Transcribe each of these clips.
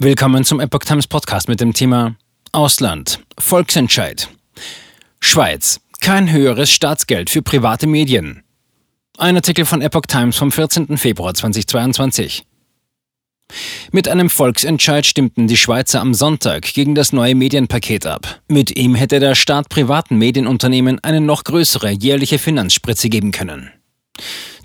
Willkommen zum Epoch Times Podcast mit dem Thema Ausland, Volksentscheid. Schweiz, kein höheres Staatsgeld für private Medien. Ein Artikel von Epoch Times vom 14. Februar 2022. Mit einem Volksentscheid stimmten die Schweizer am Sonntag gegen das neue Medienpaket ab. Mit ihm hätte der Staat privaten Medienunternehmen eine noch größere jährliche Finanzspritze geben können.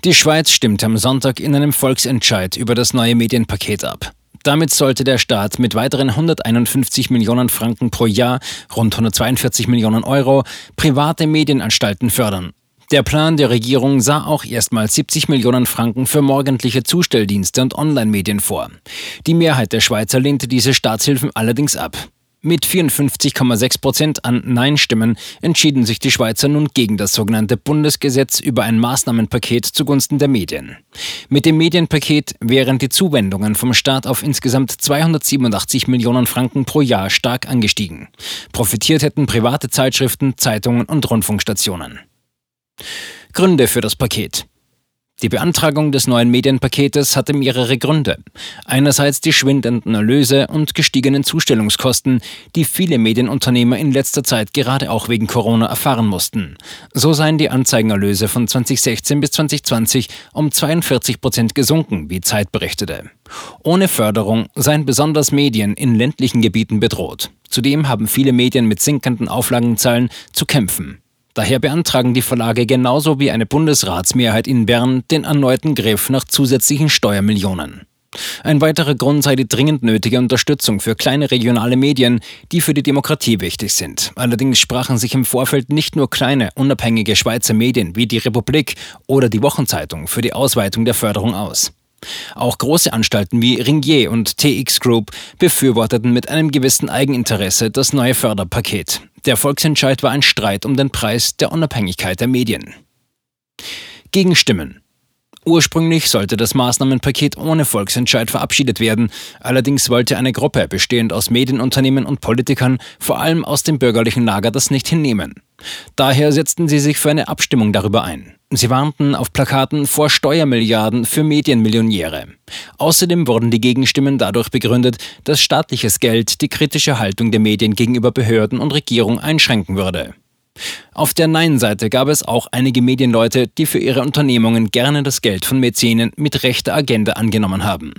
Die Schweiz stimmte am Sonntag in einem Volksentscheid über das neue Medienpaket ab. Damit sollte der Staat mit weiteren 151 Millionen Franken pro Jahr, rund 142 Millionen Euro, private Medienanstalten fördern. Der Plan der Regierung sah auch erstmals 70 Millionen Franken für morgendliche Zustelldienste und Online-Medien vor. Die Mehrheit der Schweizer lehnte diese Staatshilfen allerdings ab. Mit 54,6% an Nein-Stimmen entschieden sich die Schweizer nun gegen das sogenannte Bundesgesetz über ein Maßnahmenpaket zugunsten der Medien. Mit dem Medienpaket wären die Zuwendungen vom Staat auf insgesamt 287 Millionen Franken pro Jahr stark angestiegen. Profitiert hätten private Zeitschriften, Zeitungen und Rundfunkstationen. Gründe für das Paket. Die Beantragung des neuen Medienpaketes hatte mehrere Gründe. Einerseits die schwindenden Erlöse und gestiegenen Zustellungskosten, die viele Medienunternehmer in letzter Zeit gerade auch wegen Corona erfahren mussten. So seien die Anzeigenerlöse von 2016 bis 2020 um 42% gesunken, wie Zeit berichtete. Ohne Förderung seien besonders Medien in ländlichen Gebieten bedroht. Zudem haben viele Medien mit sinkenden Auflagenzahlen zu kämpfen. Daher beantragen die Verlage genauso wie eine Bundesratsmehrheit in Bern den erneuten Griff nach zusätzlichen Steuermillionen. Ein weiterer Grund sei die dringend nötige Unterstützung für kleine regionale Medien, die für die Demokratie wichtig sind. Allerdings sprachen sich im Vorfeld nicht nur kleine, unabhängige Schweizer Medien wie die Republik oder die Wochenzeitung für die Ausweitung der Förderung aus. Auch große Anstalten wie Ringier und TX Group befürworteten mit einem gewissen Eigeninteresse das neue Förderpaket. Der Volksentscheid war ein Streit um den Preis der Unabhängigkeit der Medien. Gegenstimmen. Ursprünglich sollte das Maßnahmenpaket ohne Volksentscheid verabschiedet werden. Allerdings wollte eine Gruppe, bestehend aus Medienunternehmen und Politikern, vor allem aus dem bürgerlichen Lager, das nicht hinnehmen. Daher setzten sie sich für eine Abstimmung darüber ein. Sie warnten auf Plakaten vor Steuermilliarden für Medienmillionäre. Außerdem wurden die Gegenstimmen dadurch begründet, dass staatliches Geld die kritische Haltung der Medien gegenüber Behörden und Regierung einschränken würde. Auf der Nein-Seite gab es auch einige Medienleute, die für ihre Unternehmungen gerne das Geld von Mäzenen mit rechter Agenda angenommen haben.